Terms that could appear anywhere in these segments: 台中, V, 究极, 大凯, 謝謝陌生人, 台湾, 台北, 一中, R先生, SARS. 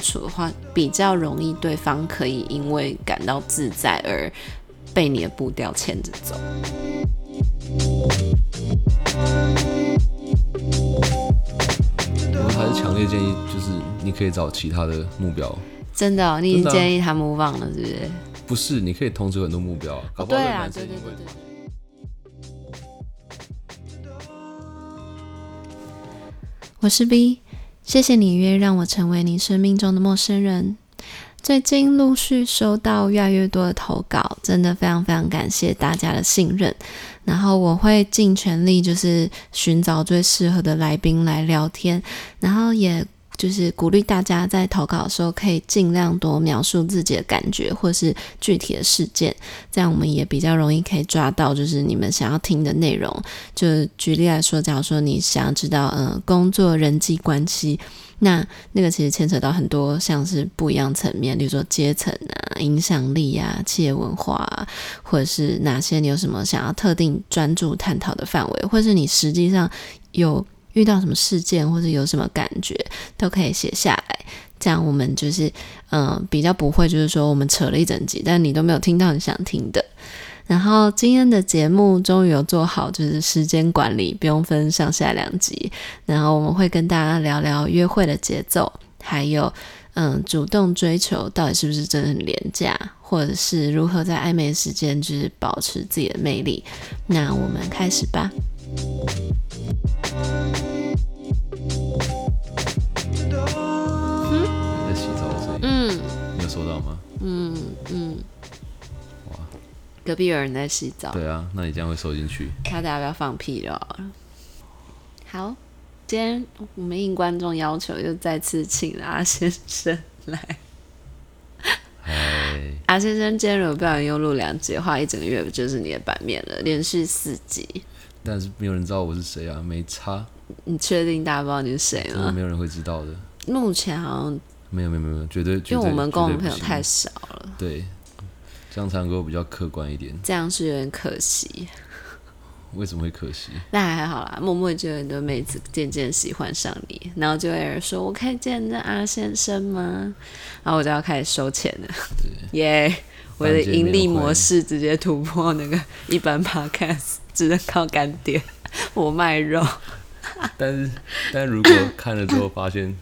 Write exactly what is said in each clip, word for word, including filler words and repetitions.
处的话，比较容易对方可以因为感到自在而被你的步调牵着走。我还是强烈建议，就是你可以找其他的目标。真的哦，你已经建议他 move on 了，是不是？不是，你可以同时有很多目标啊，搞不好对啊，对对对对。我是 B， 谢谢你愿意让我成为你生命中的陌生人。最近陆续收到越来越多的投稿，真的非常非常感谢大家的信任。然后我会尽全力就是寻找最适合的来宾来聊天，然后也就是鼓励大家在投稿的时候可以尽量多描述自己的感觉或是具体的事件，这样我们也比较容易可以抓到就是你们想要听的内容。就举例来说，假如说你想要知道呃工作人际关系，那那个其实牵扯到很多像是不一样层面，比如说阶层啊、影响力啊、企业文化啊，或者是哪些你有什么想要特定专注探讨的范围，或是你实际上有遇到什么事件或者有什么感觉都可以写下来，这样我们就是嗯、呃、比较不会就是说我们扯了一整集但你都没有听到你想听的。然后今天的节目终于有做好就是时间管理，不用分上下两集，然后我们会跟大家聊聊约会的节奏，还有嗯，主动追求到底是不是真的很廉价，或者是如何在暧昧的时间就是保持自己的魅力。那我们开始吧。嗯，你在洗澡的声音，嗯，你有收到吗？嗯嗯，哇，隔壁有人在洗澡。对啊，那你这样会收进去。他等下不要放屁了。好，今天我们应观众要求，又再次请了阿先生来。阿先生，今天如果不然又录两集的话，一整个月就是你的版面了，连续四集。但是没有人知道我是谁啊，没差。你确定大家不知道你是谁吗？真的没有人会知道的。目前好像没有没有没有，绝对因为我们共同朋友太少了。对，这样才能够比较客观一点。这样是有点可惜。为什么会可惜？那还好啦，默默就有很多妹子渐渐喜欢上你，然后就有人说：“我可以见那阿先生吗？”然后我就要开始收钱了。对，耶、yeah, ！我的盈利模式直接突破那个一般 podcast， 只能靠干爹，我卖肉。但是，但如果看了之后发现，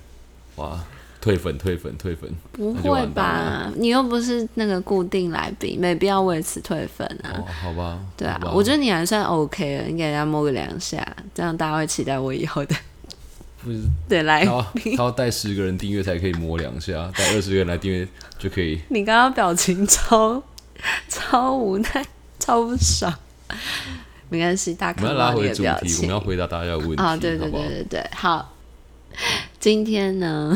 哇，退粉退粉退粉，不会吧？你又不是那个固定来宾，没必要为此退粉啊。哦、好吧，对啊，我觉得你还算 OK 了，你给人家摸个两下，这样大家会期待我以后的。不是，对，来宾他要带十个人订阅才可以摸两下，带二十个人来订阅就可以。你刚刚表情超超无奈，超不爽。没关系，大家看到你的表情。我们要回答大家的问题。啊、哦，对对对对对，好。今天呢，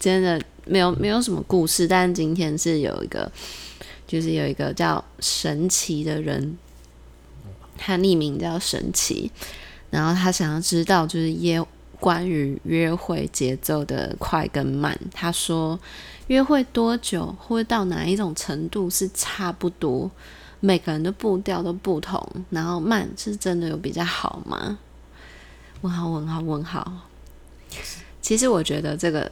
今天的没有没有什么故事，但今天是有一个，就是有一个叫神奇的人，他匿名叫神奇，然后他想要知道就是耶关于约会节奏的快跟慢。他说，约会多久或到哪一种程度是差不多？每个人的步调都不同，然后慢是真的有比较好吗？问号问号问号。其实我觉得这个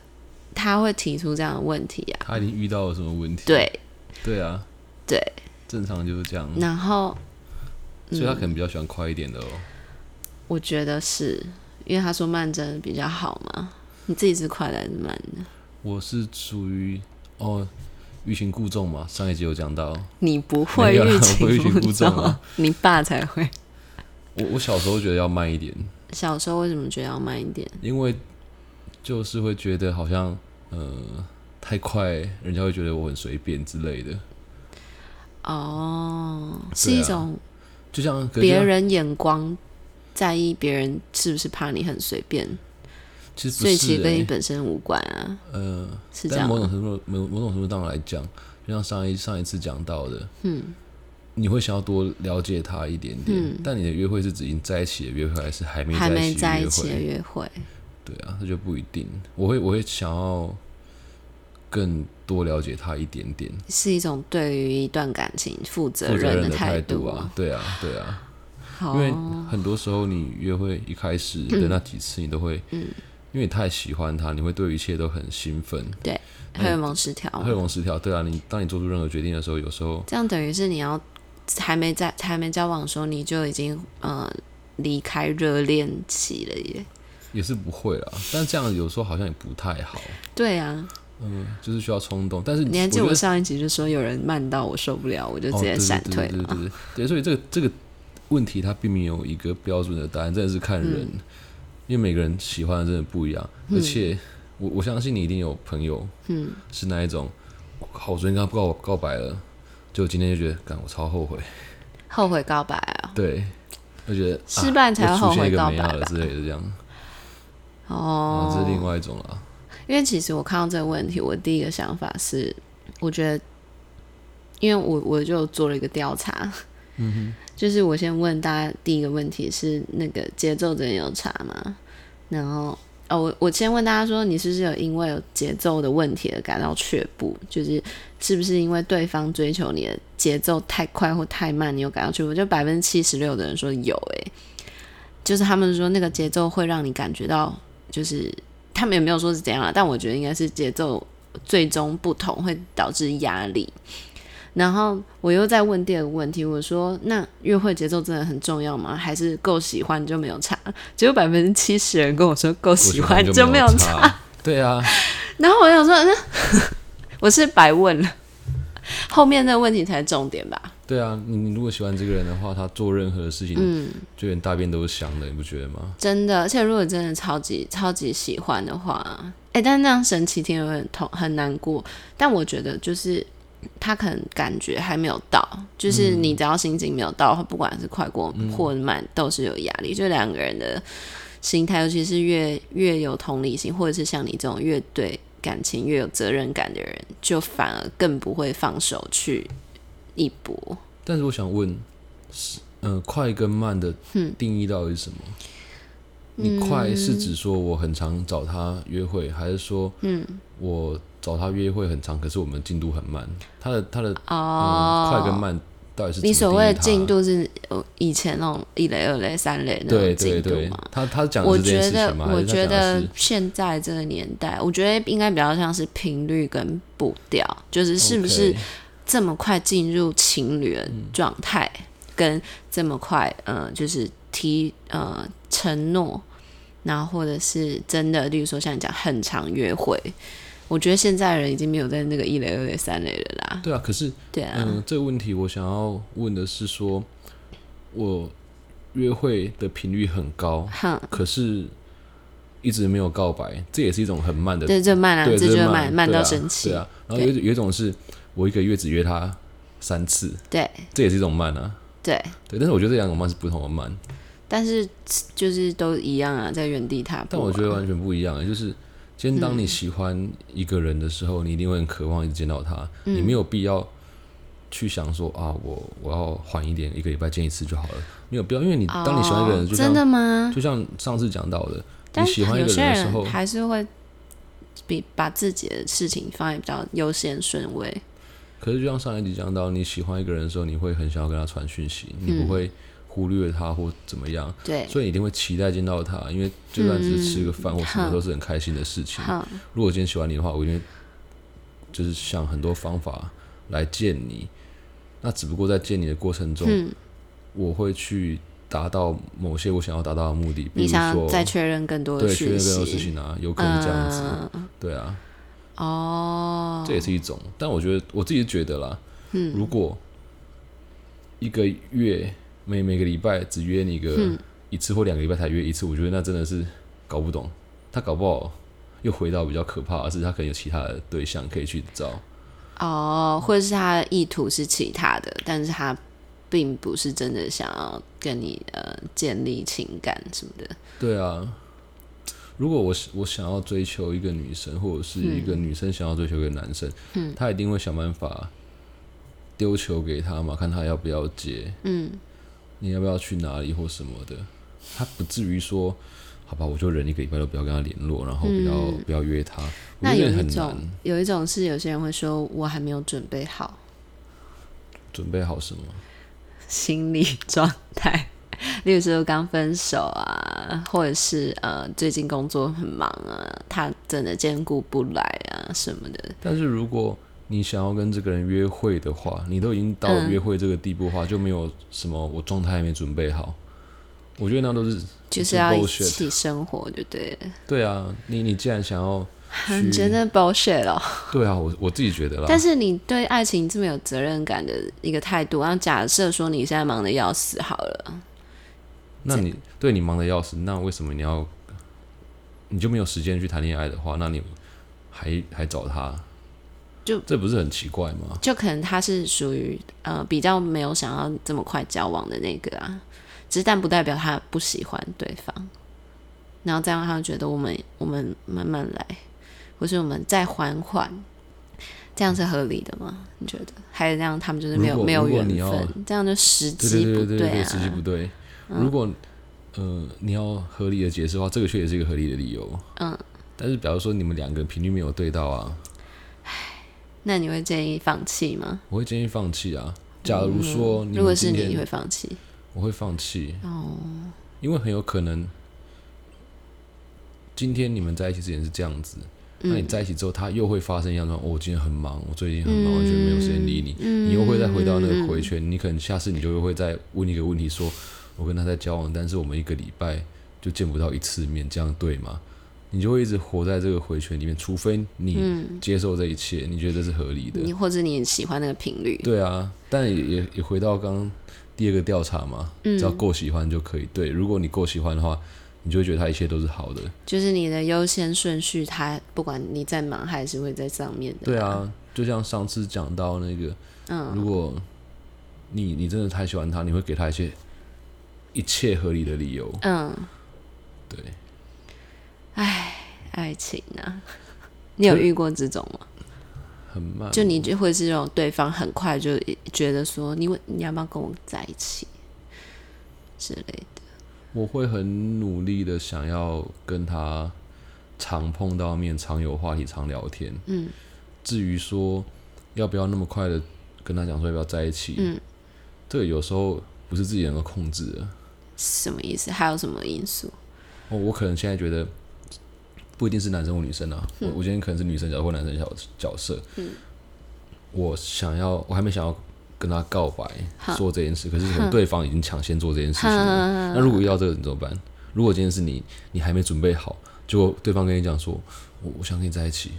他会提出这样的问题啊，他已经遇到了什么问题？对，对啊，对，正常就是这样。然后，所以他可能比较喜欢快一点的哦。嗯、我觉得是因为他说慢真的比较好嘛。你自己是快的还是慢的？我是属于哦。欲擒故纵嘛，上一集有讲到。你不会欲擒故纵啊，你爸才会。我我小时候觉得要慢一点。小时候为什么觉得要慢一点？因为就是会觉得好像呃太快，人家会觉得我很随便之类的。哦，啊、是一种就像别人眼光，在意别人是不是怕你很随便。其实不是欸、所以其实跟你本身无关啊，呃，是这样。但某种程度，某某种程度上来讲，就像上一上一次讲到的，嗯，你会想要多了解他一点点，嗯、但你的约会是指已经在一起的约会，还是还没在一起的约会？对啊，这就不一定。我会我会想要更多了解他一点点，是一种对于一段感情负责任的态度啊。对啊，对啊，因为很多时候你约会一开始的那几次，你都会，嗯。嗯因为你太喜欢他，你会对一切都很兴奋。对，荷尔蒙失调，荷尔蒙失调，对啊，你当你做出任何决定的时候，有时候这样等于是你要还没在还没交往的时候，你就已经呃离开热恋期了耶。也是不会啦，但这样有时候好像也不太好。对啊，嗯，就是需要冲动。但是你还记得我上一集就说有人慢到我受不了，我就直接闪退了。哦、对对对 对, 对, 对, 对，所以这个这个问题它并没有一个标准的答案，真的是看人，嗯、因为每个人喜欢的真的不一样，嗯、而且。我, 我相信你一定有朋友，嗯，是那一种，好，我昨天跟他告告白了，就今天就觉得，干，我超后悔，后悔告白啊、哦，对，就觉得失败才后悔告白吧、啊、之类的这样，哦，这是另外一种啦。因为其实我看到这个问题，我第一个想法是，我觉得，因为我我就做了一个调查，嗯哼，就是我先问大家第一个问题是那个节奏真的有差吗？然后。哦、我, 我先问大家说，你是不是有因为有节奏的问题而感到却步？就是是不是因为对方追求你的节奏太快或太慢，你有感到却步？就 百分之七十六 的人说有、欸，就是他们说那个节奏会让你感觉到，就是他们也没有说是怎样啦，但我觉得应该是节奏最终不同会导致压力。然后我又再问第二个问题，我说那约会节奏真的很重要吗？还是够喜欢就没有差？只有 百分之七十 人跟我说够喜欢就没有差。对啊。然后我想说，那我是白问了。后面那个问题才是重点吧？对啊，你如果喜欢这个人的话，他做任何事情，嗯，就连大便都是香的，你不觉得吗？真的，而且如果真的超级超级喜欢的话，哎，但是那样神奇天会很痛很难过。但我觉得就是。他可能感觉还没有到，就是你只要心情没有到，嗯、不管是快过或慢，都是有压力。就两个人的心态，尤其是越越有同理心，或者是像你这种越对感情越有责任感的人，就反而更不会放手去一搏。但是我想问，嗯、呃，快跟慢的定义到底是什么？嗯、你快是指说我很常找他约会，还是说，嗯，我？找他约会很长，可是我们进度很慢。他的他的、哦嗯、快跟慢到底是怎麼定義他？你所谓的进度是以前那种一类、二类、三类那种进度吗？對對對他他讲的是这件事情吗？我觉得现在这个年代，我觉得应该比较像是频率跟步调，就是是不是这么快进入情侣的状态，嗯、跟这么快呃，就是提呃承诺，然后或者是真的，例如说像你讲很常约会。我觉得现在人已经没有在那个一类、二类、三类了啦。对啊，可是对啊，嗯，这个问题我想要问的是说，我约会的频率很高，嗯、可是一直没有告白，这也是一种很慢的，对，这慢啊，这就慢，慢到生气。对啊，然后有有一种是我一个月只约他三次，对，这也是一种慢啊，对对，但是我觉得这两种慢是不同的慢，但是就是都一样啊，在原地踏步、啊。但我觉得完全不一样、欸，就是。先当你喜欢一个人的时候，嗯、你一定会很渴望一直见到他，嗯、你没有必要去想说啊，我我要缓一点，一个礼拜见一次就好了，没有必要，因为你当你喜欢一个人就像、哦，真的吗？就像上次讲到的，你喜欢一个人的时候，还是会比把自己的事情放在比较优先顺位。可是就像上一集讲到，你喜欢一个人的时候，你会很想要跟他传讯息，嗯、你不会。忽略他或怎么样，对，所以你一定会期待见到他，因为就算只是吃个饭或什么都是很开心的事情。嗯、如果今天喜欢你的话，我一定就是想很多方法来见你。那只不过在见你的过程中，嗯、我会去达到某些我想要达到的目的，比如说你想再确认更多的事情，对，确认更多事情啊，有可能这样子，嗯、对啊，哦，这也是一种。但我觉得我自己觉得啦，嗯、如果一个月。每每个礼拜只约你个一次或两个礼拜才约一次，嗯、我觉得那真的是搞不懂。他搞不好又回到比较可怕的是，他可能有其他的对象可以去找。哦，或者是他的意图是其他的，但是他并不是真的想要跟你呃建立情感什么的。对啊，如果我我想要追求一个女生，或者是一个女生想要追求一个男生，嗯、他一定会想办法丢球给他嘛，看他要不要接。嗯。你要不要去哪里或什么的？他不至于说，好吧，我就忍一个礼拜都不要跟他联络，然后不要、嗯、不要约他。那有一种，有一种是有些人会说，我还没有准备好。准备好什么？心理状态，例如说刚分手啊，或者是呃最近工作很忙啊，他真的兼顾不来啊什么的。但是如果你想要跟这个人约会的话，你都已经到约会这个地步的话，嗯、就没有什么我状态还没准备好。我觉得那都是就是要一起生活，对不对？对啊，你你既然想要。很真的 bullshit 哦。对啊，我我自己觉得啦。但是你对爱情这么有责任感的一个态度，然后假设说你现在忙得要死好了，那你对你忙得要死，那为什么你要你就没有时间去谈恋爱的话，那你还还找他？就这不是很奇怪吗？就可能他是属于呃比较没有想要这么快交往的那个啊，只是但不代表他不喜欢对方，然后这样他就觉得我们我们慢慢来。不是我们再缓缓，这样是合理的吗？你觉得？还是这样他们就是没有没有缘分，这样就时机不对啊，对对对对对时机不对。嗯、如果呃你要合理的解释的话，这个确实是一个合理的理由。嗯，但是比如说你们两个频率没有对到啊，那你会建议放弃吗？我会建议放弃啊。假如说你、嗯、如果是你，你会放弃？我会放弃哦，因为很有可能今天你们在一起之前是这样子。那你在一起之后，他又会发生一样的、哦，我今天很忙，我最近很忙，完全没有时间理你。嗯、你又会再回到那个回圈，嗯、你可能下次你就会再问一个问题说，说我跟他在交往，但是我们一个礼拜就见不到一次面，这样对吗？你就会一直活在这个回圈里面，除非你接受这一切，嗯、你觉得这是合理的，你或者你喜欢那个频率。对啊，但也也也回到刚刚第二个调查嘛，只要够喜欢就可以。对，如果你够喜欢的话。你就会觉得他一切都是好的，就是你的优先顺序，他不管你在忙还是会在上面的。对啊，就像上次讲到那个，嗯，如果你你真的太喜欢他，你会给他一些一切合理的理由。嗯，对。唉，爱情啊，你有遇过这种吗？很慢、哦，就你就会是那种对方很快就觉得说，你你要不要跟我在一起之类的。我会很努力的想要跟他常碰到面，常有话题，常聊天。嗯，至于说要不要那么快的跟他讲说要不要在一起，嗯，这个有时候不是自己能够控制的。什么意思？还有什么因素？哦，我可能现在觉得不一定是男生或女生啊，嗯、我我今天可能是女生角色或男生角色。嗯，我想要，我还没想要。跟他告白做这件事，可是可能对方已经抢先做这件事情了。那如果遇到这个你怎么办？如果今天是你，你还没准备好，结果对方跟你讲说我“我想跟你在一起”，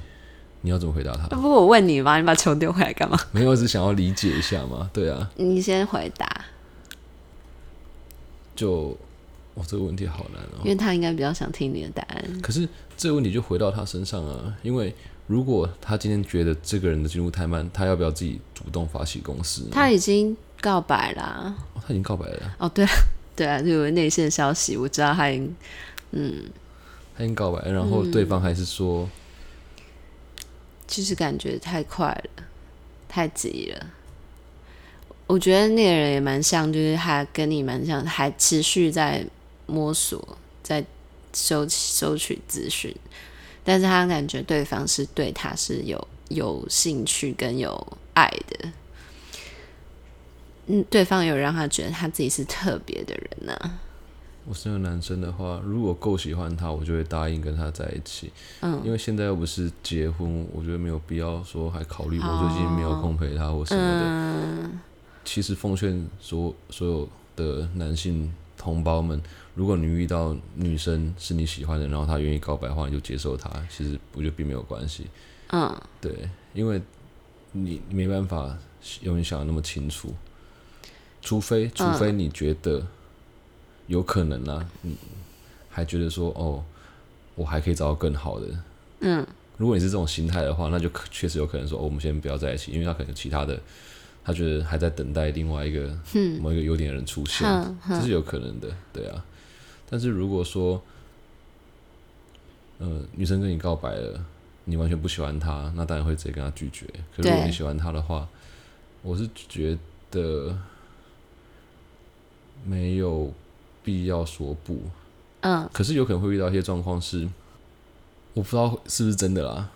你要怎么回答他？不过我问你嘛，你把球丢回来干嘛？没有，我只想要理解一下嘛。对啊，你先回答。就哦，这个问题好难哦，因为他应该比较想听你的答案。可是这个问题就回到他身上啊，因为。如果他今天觉得这个人的进入太慢，他要不要自己主动发起攻势？他已经告白啦、啊哦，他已经告白了。哦，对啊，对啊，就有内线消息，我知道他已经，嗯，他已经告白了，然后对方还是说，就、嗯、是感觉太快了，太急了。我觉得那个人也蛮像，就是他跟你蛮像，还持续在摸索，在收收取资讯。但是他感觉对方是对他是有有兴趣跟有爱的，嗯，对方有让他觉得他自己是特别的人啊。我是个男生的话，如果够喜欢他，我就会答应跟他在一起。嗯，因为现在又不是结婚，我觉得没有必要说还考虑我最近没有空陪他或什么的。嗯，其实奉劝所所有的男性同胞们。如果你遇到女生是你喜欢的，然后她愿意告白的话，你就接受她。其实我觉得并没有关系。嗯，对，因为你没办法永远想的那么清楚，除非除非你觉得有可能啊，嗯、你还觉得说哦，我还可以找到更好的。嗯，如果你是这种心态的话，那就确实有可能说哦，我们先不要在一起，因为他可能有其他的，他觉得还在等待另外一个、嗯、某一个优点的人出现，嗯嗯、这是有可能的，对啊。但是如果说，呃，女生跟你告白了，你完全不喜欢她，那当然会直接跟她拒绝。可是如果你喜欢她的话，我是觉得没有必要说不。嗯。可是有可能会遇到一些状况是，我不知道是不是真的啦，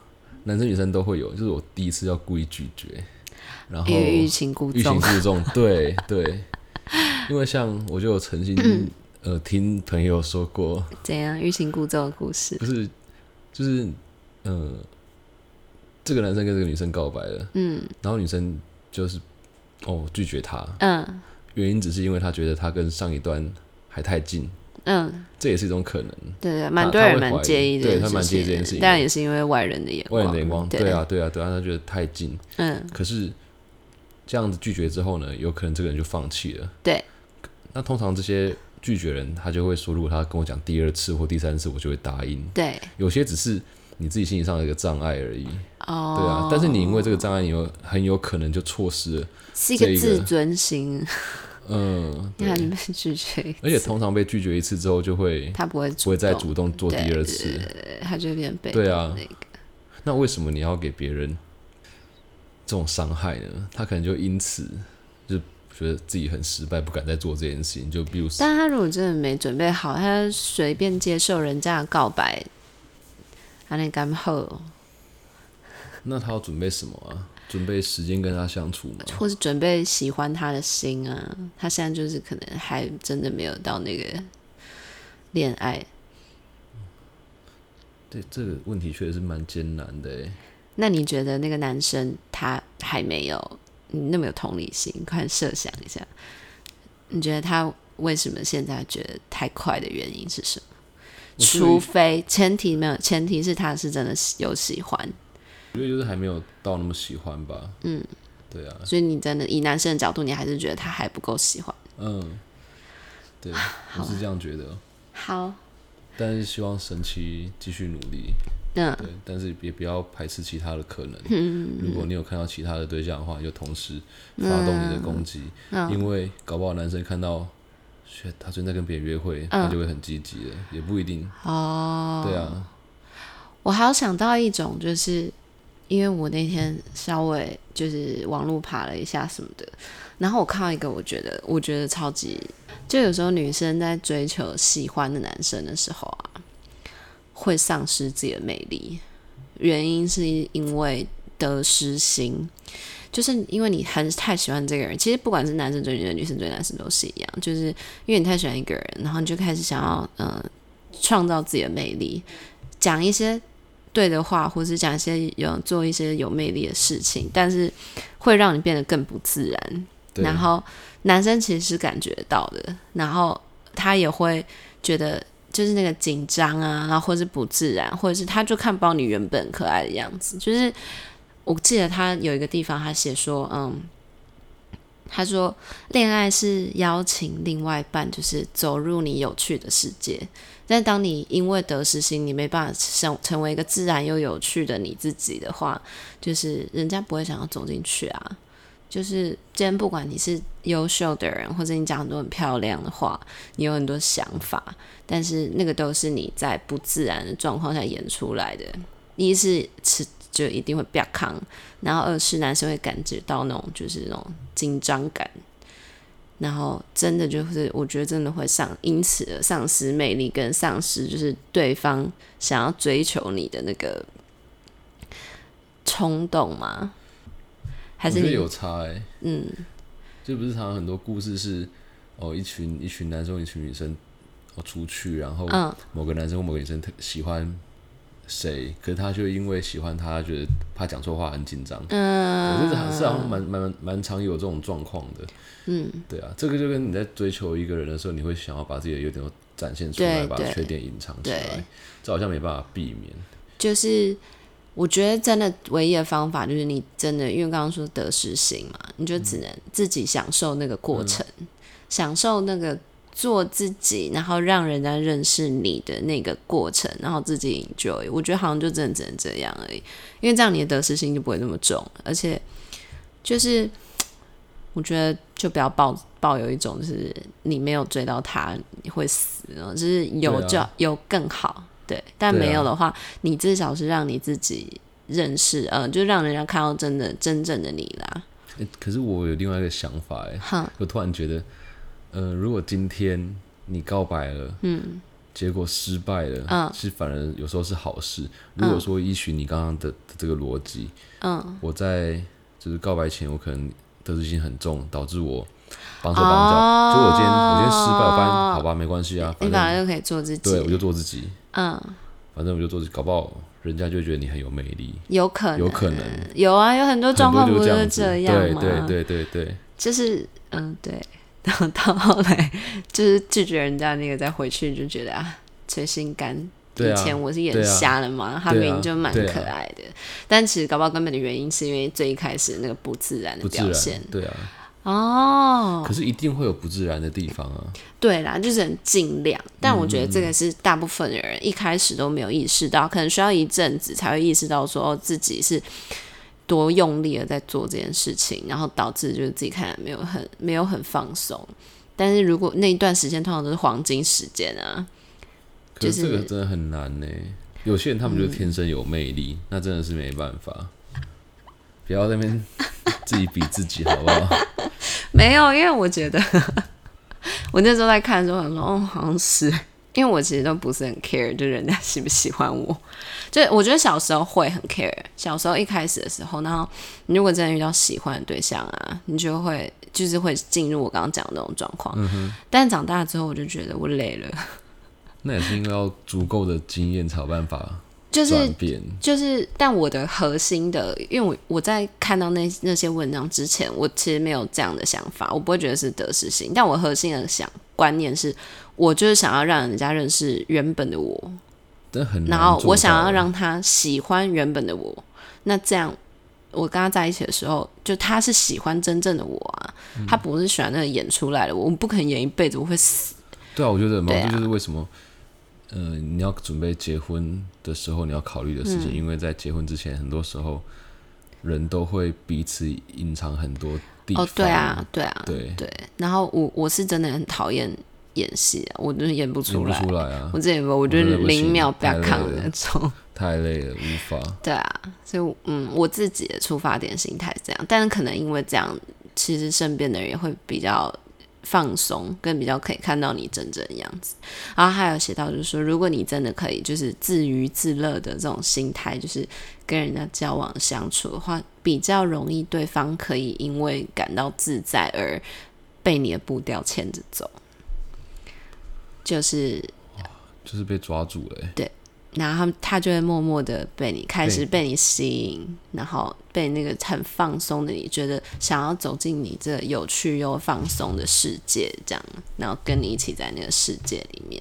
男生女生都会有，就是我第一次要故意拒绝，然后欲擒故纵，对对。因为像我就有曾经、嗯呃、听朋友说过怎样欲擒故纵的故事，不是就是呃，这个男生跟这个女生告白了，嗯，然后女生就是哦拒绝他，嗯，原因只是因为他觉得他跟上一段还太近，嗯，这也是一种可能，对对，蛮多人蛮介意的，对他蛮介意这件事情，但也是因为外人的眼光，外人的眼光，对啊对啊对啊，他觉得太近，嗯，可是这样子拒绝之后呢，有可能这个人就放弃了，对，那通常这些拒绝人他就会说，如果他跟我讲第二次或第三次我就会答应，对，有些只是你自己心理上的一个障碍而已，哦，对啊，但是你因为这个障碍你有很有可能就错失了，是一个自尊心，嗯，那你被拒绝一次，而且通常被拒绝一次之后就会他不会不会再主动做第二次，对对对，他就会变被动的那个，对啊，那为什么你要给别人这种伤害呢？他可能就因此就觉得自己很失败，不敢再做这件事情，就比如，但他如果真的没准备好，他随便接受人家的告白，他那干好哦。那他要准备什么啊？准备时间跟他相处吗？或是准备喜欢他的心啊？他现在就是可能还真的没有到那个恋爱。对，这个问题确实是蛮艰难的耶。那你觉得那个男生他还没有你那么有同理心，快设想一下，你觉得他为什么现在觉得太快的原因是什么？除非前提没有，前提是他是真的有喜欢，我觉得就是还没有到那么喜欢吧。嗯，对啊。所以你真的以男生的角度，你还是觉得他还不够喜欢。嗯，对，我是这样觉得。好，但是希望神奇继续努力。嗯，对，但是也不要排斥其他的可能。嗯，如果你有看到其他的对象的话，就同时发动你的攻击，嗯嗯，因为搞不好男生看到他正在跟别人约会，嗯，他就会很积极的，也不一定。哦，对啊。我还有想到一种，就是因为我那天稍微就是网路爬了一下什么的，然后我看到一个，我觉得我觉得超级，就有时候女生在追求喜欢的男生的时候啊，会丧失自己的魅力，原因是因为得失心，就是因为你很太喜欢这个人。其实不管是男生追女生，女生追男生都是一样，就是因为你太喜欢一个人，然后你就开始想要呃创造自己的魅力，讲一些对的话，或是讲一些有做一些有魅力的事情，但是会让你变得更不自然。然后男生其实是感觉到的，然后他也会觉得，就是那个紧张啊，或是不自然，或者是他就看不到你原本可爱的样子。就是我记得他有一个地方他写说，嗯，他说恋爱是邀请另外一半就是走入你有趣的世界，但当你因为得失心你没办法成为一个自然又有趣的你自己的话，就是人家不会想要走进去啊。就是今天不管你是优秀的人，或者你讲很多很漂亮的话，你有很多想法，但是那个都是你在不自然的状况下演出来的。一是就一定会比较扛，然后二是男生会感觉到那种就是那种紧张感，然后真的就是我觉得真的会上因此而丧失魅力，跟丧失就是对方想要追求你的那个冲动吗？还是你我觉得有差欸。嗯，就不是常常很多故事是哦，一群一群男生一群女生，哦，出去，然后某个男生或某个女生喜欢谁，可是他就因为喜欢他，觉得他讲错话很紧张。嗯，我觉得好像蛮蛮蛮常有这种状况的。嗯，对啊，这个就跟你在追求一个人的时候，你会想要把自己的优点都展现出来，把缺点隐藏起来，这好像没办法避免。就是我觉得真的唯一的方法就是你真的，因为刚刚说得失心嘛，你就只能自己享受那个过程，嗯，享受那个做自己，然后让人家认识你的那个过程，然后自己 enjoy。 我觉得好像就真的只能这样而已，因为这样你的得失心就不会那么重，而且就是我觉得就不要抱抱有一种就是你没有追到他你会死，就是有就，啊，有更好，对，但没有的话，啊，你至少是让你自己认识，呃，就让人家看到真的真正的你啦。欸，可是我有另外一个想法欸，我突然觉得，呃，如果今天你告白了，嗯，结果失败了，嗯，是反而有时候是好事。如果说依循你刚刚的这个逻辑，嗯，我在就是告白前我可能得失心很重，导致我绑手绑脚。哦、就我今天我今天失败，我发现好吧，没关系啊，反正你反而就可以做自己。对，我就做自己。嗯，反正我就做自己，搞不好人家就会觉得你很有魅力。有可能，有可能，有啊，有很多状况不是这样吗？对对对对对，就是嗯对，然后到后来就是拒绝人家那个，再回去就觉得啊，捶心肝。以前我是眼瞎了嘛，啊、他明明就蛮可爱的，啊啊、但其实搞不好根本的原因是因为最一开始那个不自然的表现，对啊，哦，可是一定会有不自然的地方啊，对啦，就是很尽量，但我觉得这个是大部分的人一开始都没有意识到，嗯、可能需要一阵子才会意识到说、哦、自己是多用力的在做这件事情，然后导致就是自己看来没有很没有很放松，但是如果那一段时间通常都是黄金时间啊。可是这个真的很难呢、欸。有些人他们就天生有魅力，嗯、那真的是没办法。不要在那边自己比自己，好不好？没有，因为我觉得我那时候在看的时候，很哦，好像是，因为我其实都不是很 care， 就人家喜不喜欢我。就我觉得小时候会很 care， 小时候一开始的时候，然后你如果真的遇到喜欢的对象啊，你就会就是会进入我刚刚讲的那种状况。嗯、但长大之后，我就觉得我累了。那也是因为要足够的经验才有办法转变、就是，就是，但我的核心的，因为 我, 我在看到那那些文章之前，我其实没有这样的想法，我不会觉得是得失心，但我核心的想观念是，我就是想要让人家认识原本的我，但很难做到，然后我想要让他喜欢原本的我，那这样我跟他在一起的时候，就他是喜欢真正的我啊，嗯、他不是喜欢那个演出来的我，我不可能演一辈子，我会死。对啊，我觉得矛盾就是为什么。呃，你要准备结婚的时候，你要考虑的事情，嗯、因为在结婚之前，很多时候人都会彼此隐藏很多地方。哦，对啊，对啊，对对。然后我我是真的很讨厌演戏、啊，我就是演不出来，演不出来啊！我自己我就是零秒不要扛那种，太累了，无法。对啊，所以嗯，我自己的出发点心态是这样，但是可能因为这样，其实身边的人也会比较。放松跟比较可以看到你真正的样子，然后还有写到就是说，如果你真的可以就是自娱自乐的这种心态，就是跟人家交往相处的话，比较容易对方可以因为感到自在而被你的步调牵着走，就是就是被抓住了、欸、对，然后 他, 他就会默默的被你开始被你吸引，然后被那个很放松的你觉得想要走进你这有趣又放松的世界这样，然后跟你一起在那个世界里面，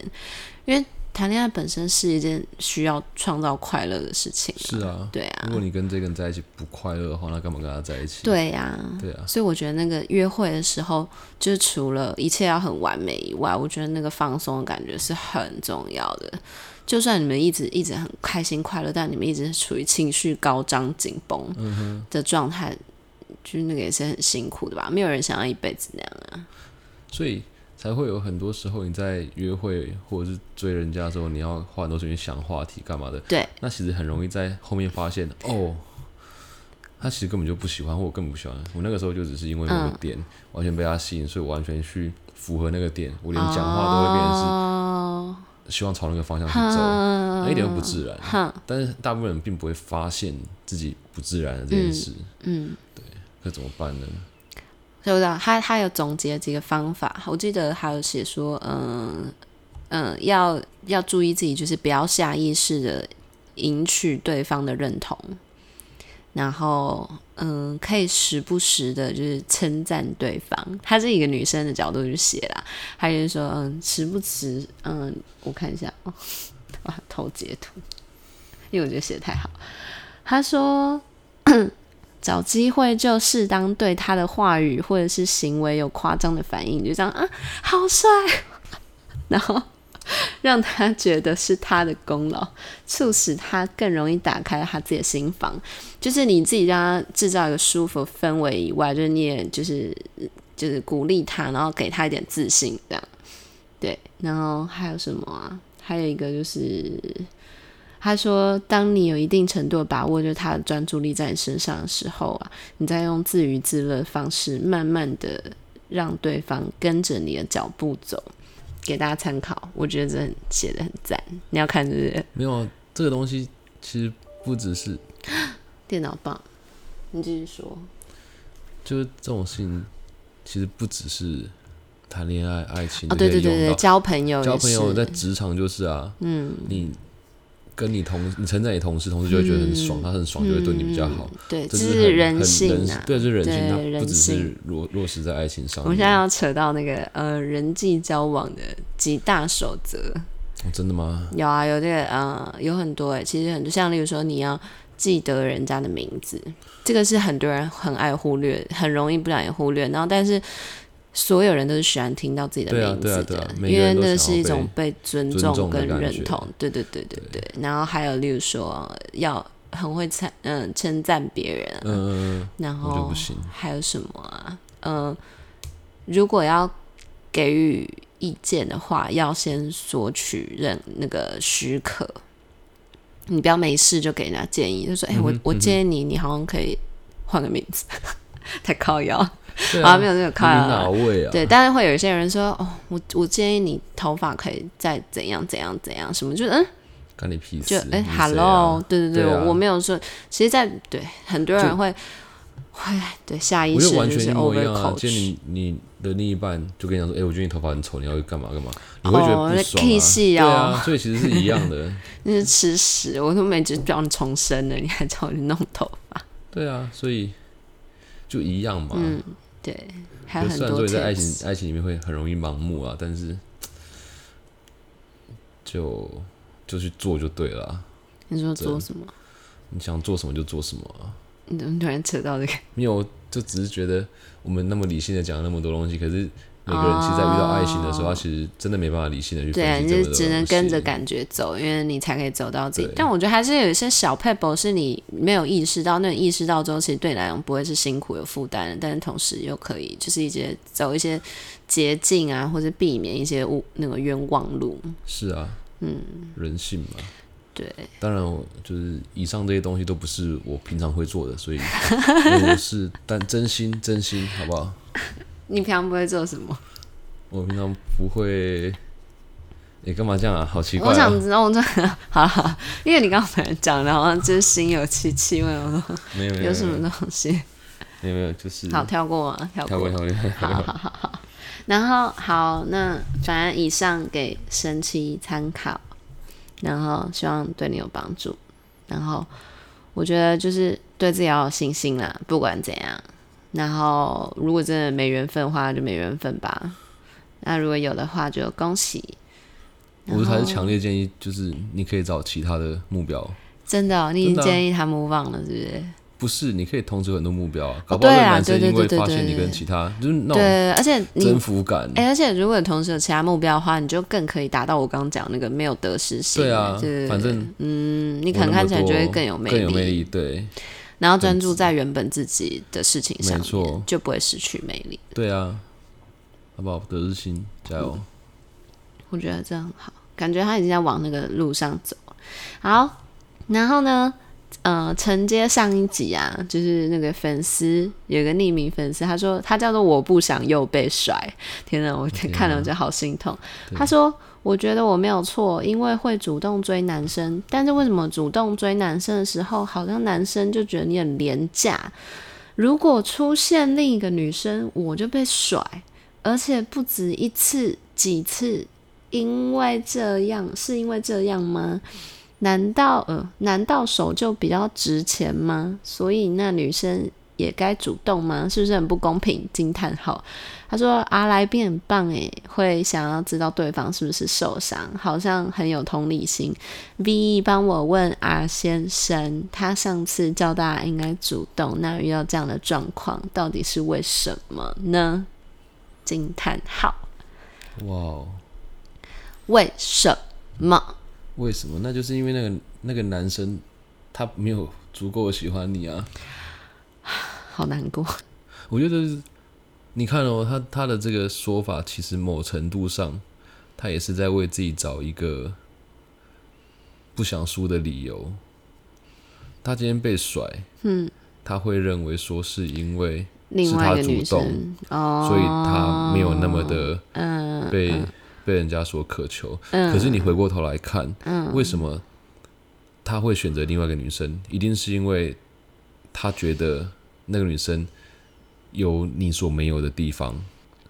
因为谈恋爱本身是一件需要创造快乐的事情、啊、是啊，对啊，如果你跟这个人在一起不快乐的话，那干嘛跟他在一起？对啊，对啊，所以我觉得那个约会的时候，就是除了一切要很完美以外，我觉得那个放松的感觉是很重要的，就算你们一直一直很开心快乐，但你们一直处于情绪高涨紧绷的状态，嗯、就是那个也是很辛苦的吧？没有人想要一辈子那样啊。所以才会有很多时候你在约会或者是追人家的时候，你要花很多时间想话题干嘛的。对。那其实很容易在后面发现哦，他其实根本就不喜欢，或我根本不喜欢。我那个时候就只是因为某个点、嗯、完全被他吸引，所以我完全去符合那个点，我连讲话都会变成是。哦，希望朝那个方向去走，那一点都不自然。但是大部分人并不会发现自己不自然的这件事。嗯，嗯对，那怎么办呢？所以我知道他他有总结几个方法，我记得还有写说，嗯嗯，要要注意自己，就是不要下意识的赢取对方的认同，然后嗯，可以时不时的就是称赞对方。他是一个女生的角度去写啦，他就是说，嗯，时不时，嗯，我看一下哦，哇，偷截图，因为我觉得写得太好。他说，找机会就适当对他的话语或者是行为有夸张的反应，就这样啊，好帅，然后让他觉得是他的功劳，促使他更容易打开他自己的心房。就是你自己让他制造一个舒服氛围以外，就是你也就是就是鼓励他，然后给他一点自信这样。对，然后还有什么啊？还有一个就是，他说，当你有一定程度的把握，就是他的专注力在你身上的时候啊，你再用自娱自乐的方式，慢慢的让对方跟着你的脚步走。给大家参考，我觉得这写的很赞。你要看是不是？没有啊，这个东西其实不只是电脑棒。你继续说，就是这种事情，其实不只是谈恋爱、爱情这些用到，哦，对对对对，交朋友也是，交朋友在职场就是啊，嗯，你跟你同你称赞你同事，同事就会觉得很爽，嗯，他很爽就会对你比较好，嗯，对，这是人性啊，对，这是人性，它不只是落落实在爱情上面。我现在要扯到那个呃人际交往的几大守则。哦，真的吗？有啊，有这个呃有很多耶，其实很多，像例如说你要记得人家的名字，这个是很多人很爱忽略，很容易不小心忽略，然后但是所有人都是喜欢听到自己的名字的，对啊对啊对啊，因为那是一种被尊重跟认同，对对对对对。然后还有例如说要很会称嗯称赞别人，啊，嗯，然后还有什么啊？嗯，如果要给予意见的话，要先索取认那个许可，你不要没事就给人家建议，就说哎，欸，我我建议你，你好像可以换个名字，太靠腰。对啊，啊，没有那个靠腰，啊，对，但是会有一些人说，哦，我我建议你头发可以再怎样怎样怎样什么，就嗯，干你屁事，就哎，欸啊，hello， 对对对，对啊，我没有说，其实在，在对很多人会会对下意识就是 overcoach， 建议你你的另一半就跟你讲说，哎，欸，我觉得你头发很丑，你要干嘛干嘛，你会觉得不爽啊，哦，对啊，所以其实是一样的，那是吃屎，我都没只叫你重生了，你还叫我去弄头发，对啊，所以就一样嘛，嗯。对，还有很多。虽然说你在爱情爱情里面会很容易盲目啊，但是就就去做就对了。你说做什么？你想做什么就做什么啊。你怎么突然扯到这个？没有，就只是觉得我们那么理性的讲了那么多东西，可是每个人其实在遇到爱情的时候，哦，他其实真的没办法理性的去分析这么多东西。对，你就只能跟着感觉走，因为你才可以走到自己。但我觉得还是有一些小撇步是你没有意识到，那你意识到之后，其实对你来讲不会是辛苦有负担的，但是同时又可以就是一些走一些捷径啊，或者避免一些那个冤枉路。是啊，嗯，人性嘛。对，当然我就是以上这些东西都不是我平常会做的，所以我是但真心真心，好不好？你平常不会做什么？我平常不会，你、欸、干嘛这样啊？好奇怪、啊！我想知道，我真的好了好了，因为你刚刚本来讲，然后就是心有戚戚，问我说没有没有有什么东西？没有没有，就是好跳过啊，跳过跳过，好好好好。然后好，那反正以上给神奇参考，然后希望对你有帮助。然后我觉得就是对自己要有信心啦，不管怎样。然后如果真的没缘分的话就没缘分吧，那如果有的话就恭喜。我还是强烈建议就是你可以找其他的目标。真的哦？你已经建议他 move on 了是不是？不是，你可以同时有很多目标啊，搞不好这个男生因为发现你跟其他就是那种征服感，而且如果同时有其他目标的话，你就更可以达到我刚刚讲那个没有得失心。对啊，反正嗯，你可能看起来就会更有魅力，更有魅力，对，然后专注在原本自己的事情上面，就不会失去魅力。对啊，好不好？得失心，加油！嗯、我觉得这很好，感觉他已经在往那个路上走。好，然后呢，呃，承接上一集啊，就是那个粉丝有一个匿名粉丝，他说他叫做我不想又被甩。天哪，我看了我就好心痛。他说。我觉得我没有错，因为会主动追男生，但是为什么主动追男生的时候，好像男生就觉得你很廉价？如果出现另一个女生，我就被甩，而且不止一次几次。因为这样，是因为这样吗？难道呃，难道手就比较值钱吗？所以那女生也该主动吗？是不是很不公平？惊叹号！他说阿来宾很棒耶，会想要知道对方是不是受伤，好像很有同理心。 V E 帮我问 R 先生，他上次教大家应该主动，那遇到这样的状况到底是为什么呢？惊叹号！哇，为什么？为什么？那就是因为那个那个男生他没有足够的喜欢你啊，好难过。我觉得你看哦，他他的这个说法，其实某程度上，他也是在为自己找一个不想输的理由。他今天被甩，嗯，他会认为说是因为是他主动，哦，所以他没有那么的被、嗯嗯、被人家所渴求。嗯、可是你回过头来看，嗯、为什么他会选择另外一个女生？一定是因为他觉得那个女生有你所没有的地方。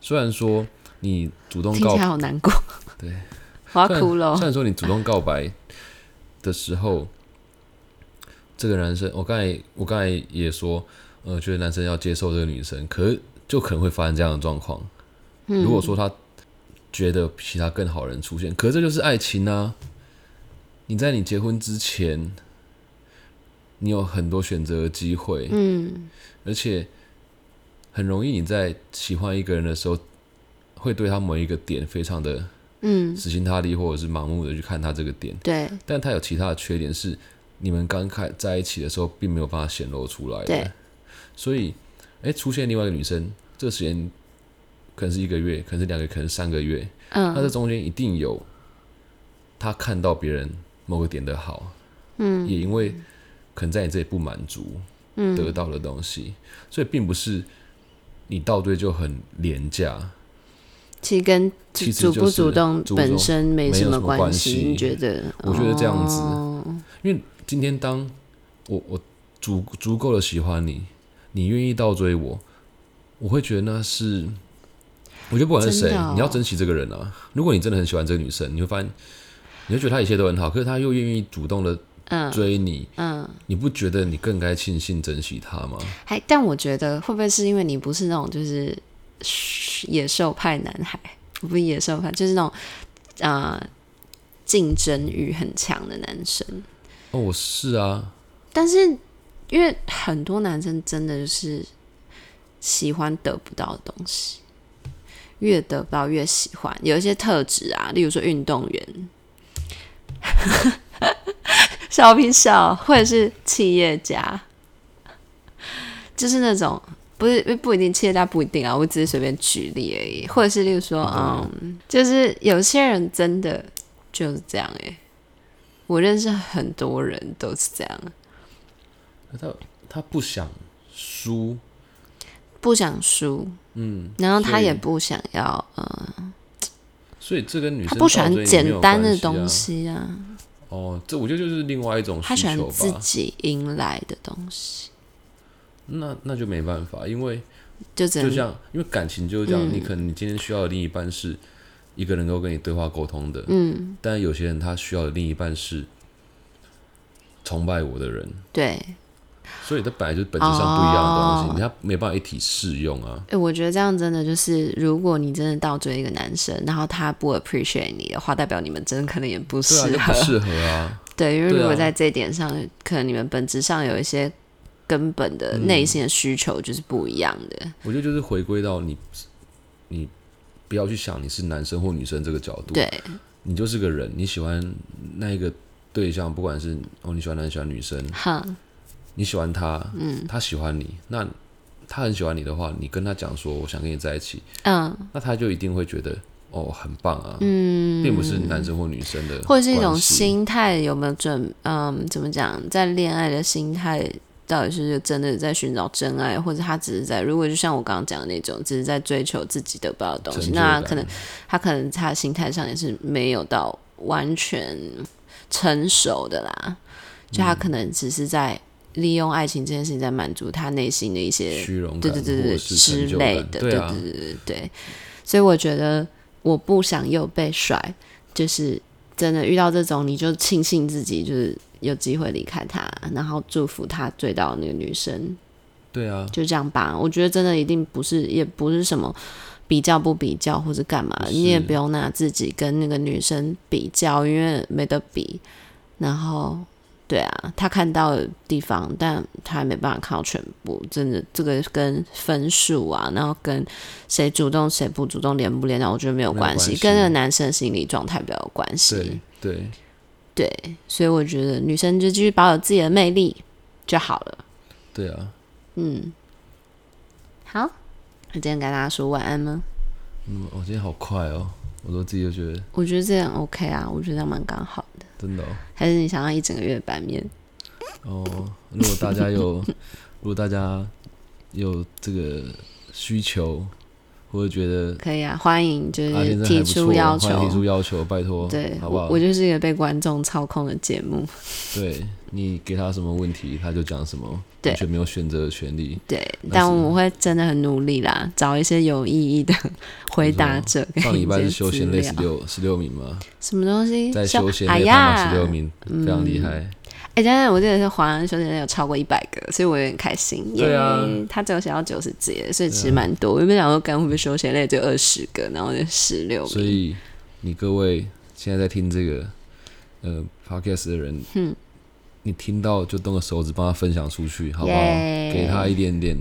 虽然说你主动告白，听起来好难过，对，我要哭了。虽然说你主动告白的时候，这个男生，我刚才我刚才也说，呃，觉得男生要接受这个女生，可是就可能会发生这样的状况。嗯、如果说他觉得其他更好的人出现，可是这就是爱情啊！你在你结婚之前，你有很多选择的机会，嗯，而且很容易你在喜欢一个人的时候，会对他某一个点非常的，嗯，死心塌地或者是盲目的去看他这个点，对。但他有其他的缺点是，你们刚开在一起的时候并没有办法显露出来的，对。所以，哎、欸，出现另外一个女生，这个时间可能是一个月，可能是两个月，可能是三个月，嗯，那这中间一定有他看到别人某个点的好，嗯，也因为可能在你这里不满足，嗯，得到的东西，所以并不是你倒追就很廉价。其实跟主不主动本身没什么关系，你觉得？我觉得这样子，哦、因为今天当我我足足够的喜欢你，你愿意倒追我，我会觉得那是。我觉得不管是谁、哦，你要珍惜这个人啊！如果你真的很喜欢这个女生，你会发现，你会觉得她一切都很好，可是她又愿意主动的追你，嗯，嗯你不觉得你更该庆幸珍惜她吗？还，但我觉得会不会是因为你不是那种就是野兽派男孩？我不是野兽派，就是那种啊竞争欲很强的男生。哦，我是啊。但是因为很多男生真的就是喜欢得不到的东西。越得不到越喜欢，有一些特质啊，例如说运动员，笑屁笑，或者是企业家，就是那种不是不一定企业家不一定啊，我只是随便举例而已，或者是例如说，嗯，嗯就是有些人真的就是这样哎、欸，我认识很多人都是这样，他他不想输。不想输，嗯，然后他也不想要，嗯，所以这跟女生他不喜欢简单的东西啊。哦，这我觉得就是另外一种需求吧。他喜欢自己迎来的东西。那那就没办法，因为就这样，因为感情就是这样，嗯、你可能你今天需要的另一半是一个能够跟你对话沟通的，嗯，但有些人他需要的另一半是崇拜我的人，对。所以它本来就是本质上不一样的东西，它、oh, 没办法一体适用啊、欸。我觉得这样真的就是，如果你真的倒追一个男生，然后他不 appreciate 你的话，代表你们真的可能也不适合，对啊，就不适合啊。对，因为如果在这一点上，啊、可能你们本质上有一些根本的内心的需求就是不一样的。嗯、我觉得就是回归到你，你不要去想你是男生或女生这个角度，对，你就是个人，你喜欢那一个对象，不管是哦你喜欢男喜欢女生，哈、huh.。你喜欢他、嗯，他喜欢你，那他很喜欢你的话，你跟他讲说我想跟你在一起，嗯，那他就一定会觉得哦很棒啊，嗯，并不是男生或女生的，或者是一种心态有没有准，嗯，怎么讲，在恋爱的心态到底是真的在寻找真爱，或者他只是在，如果就像我刚刚讲的那种，只是在追求自己得不到的东西，那可能他可能他心态上也是没有到完全成熟的啦，就他可能只是在。利用爱情这件事情在满足他内心的一些虚荣感，对对对对之类的，对、啊、对对对对。所以我觉得我不想又被甩，就是真的遇到这种，你就庆幸自己就是有机会离开他，然后祝福他追到那个女生。对啊，就这样吧。我觉得真的一定不是，也不是什么比较不比较或者干嘛，你也不用拿自己跟那个女生比较，因为没得比。然后。对啊，他看到的地方，但他没办法看到全部。真的，这个跟分数啊，然后跟谁主动谁不主动，连不连到，我觉得没有关系，跟那个男生心理状态比较有关系。对对对，所以我觉得女生就继续保有自己的魅力就好了。对啊，嗯，好，我今天跟大家说晚安吗？嗯，我、哦、今天好快哦，我都自己就觉得，我觉得这样 OK 啊，我觉得这样蛮刚好的。真的、哦？还是你想要一整个月的版面？哦，如果大家有，如果大家有这个需求，或者觉得可以啊，欢迎就是提出要求，提出要求，拜托，对，好不好？我就是一个被观众操控的节目，对，你给他什么问题，他就讲什么，完全没有选择的权利。对，但我们会真的很努力啦，找一些有意义的回答者。上礼拜是休闲类十六十六名吗？什么东西？在休闲类排行十六名，非常厉害。哎、欸，真的，我记得是华人休闲类有超过一百个，所以我有点开心。对啊， yeah, 他只有写到九十集，所以其实蛮多。啊、我原本想说，干会不会休闲类就二十个，然后就十六个。所以你各位现在在听这个呃 podcast 的人，嗯，你听到就动个手指帮他分享出去，好不好？ Yeah, 给他一点点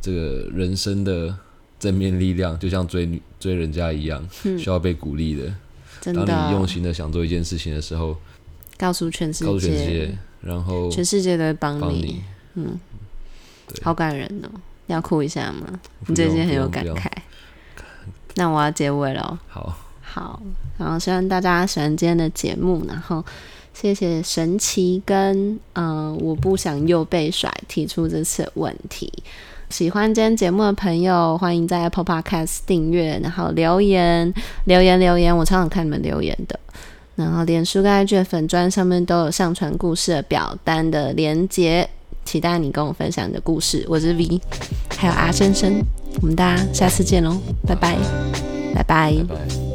这个人生的正面力量，就像追女追人家一样，嗯、需要被鼓励的。真的，当你用心的想做一件事情的时候。告诉全世界，告诉全世界，然后全世界都会帮 你, 你，嗯，好感人哦！要哭一下吗？你最近很有感慨。那我要结尾了、哦。好，好，然后希望大家喜欢今天的节目，然后谢谢神奇跟呃，我不想又被甩提出这次的问题。喜欢今天节目的朋友，欢迎在 Apple Podcast 订阅，然后留言，留言，留言，我常常看你们留言的。然后脸书跟 I G 的粉专上面都有上传故事的表单的连结，期待你跟我分享你的故事。我是 V， 还有阿先生，我们大家下次见咯，拜拜，拜拜。拜拜。